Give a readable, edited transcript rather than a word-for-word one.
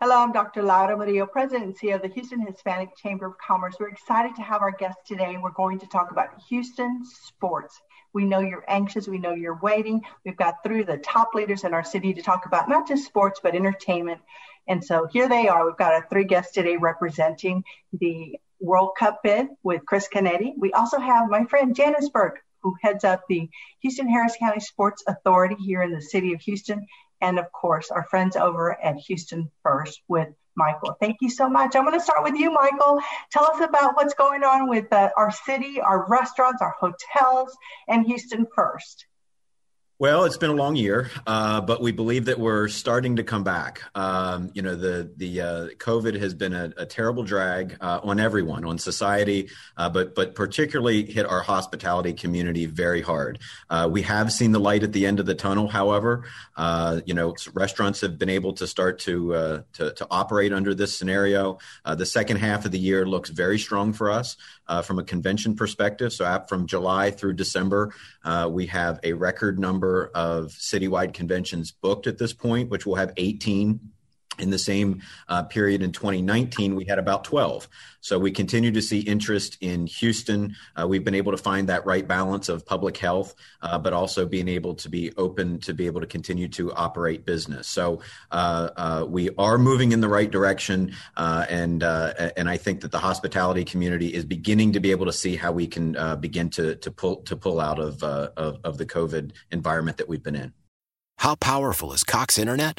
Hello, I'm Dr. Laura Murillo, President and CEO of the Houston Hispanic Chamber of Commerce. We're excited to have our guest today. We're going to talk about Houston sports. We know you're anxious. We know you're waiting. We've got three of the top leaders in our city to talk about not just sports, but entertainment. And so here they are. We've got our three guests today representing the World Cup bid with Chris Canetti. We also have my friend Janice Burke, who heads up the Houston Harris County Sports Authority here in the city of Houston. And of course, our friends over at Houston First with Michael. Thank you so much. I'm going to start with you, Michael. Tell us about what's going on with our city, our restaurants, our hotels, and Houston First. Well, it's been a long year, but we believe that we're starting to come back. COVID has been a terrible drag on everyone, on society, but particularly hit our hospitality community very hard. We have seen the light at the end of the tunnel, however. Restaurants have been able to start to operate under this scenario. The second half of the year looks very strong for us from a convention perspective. So from July through December, we have a record number of citywide conventions booked at this point, which will have 18. In the same period in 2019, we had about 12. So we continue to see interest in Houston. We've been able to find that right balance of public health, but also being able to be open to be able to continue to operate business. So we are moving in the right direction. And I think that the hospitality community is beginning to be able to see how we can begin to pull out of the COVID environment that we've been in. How powerful is Cox Internet?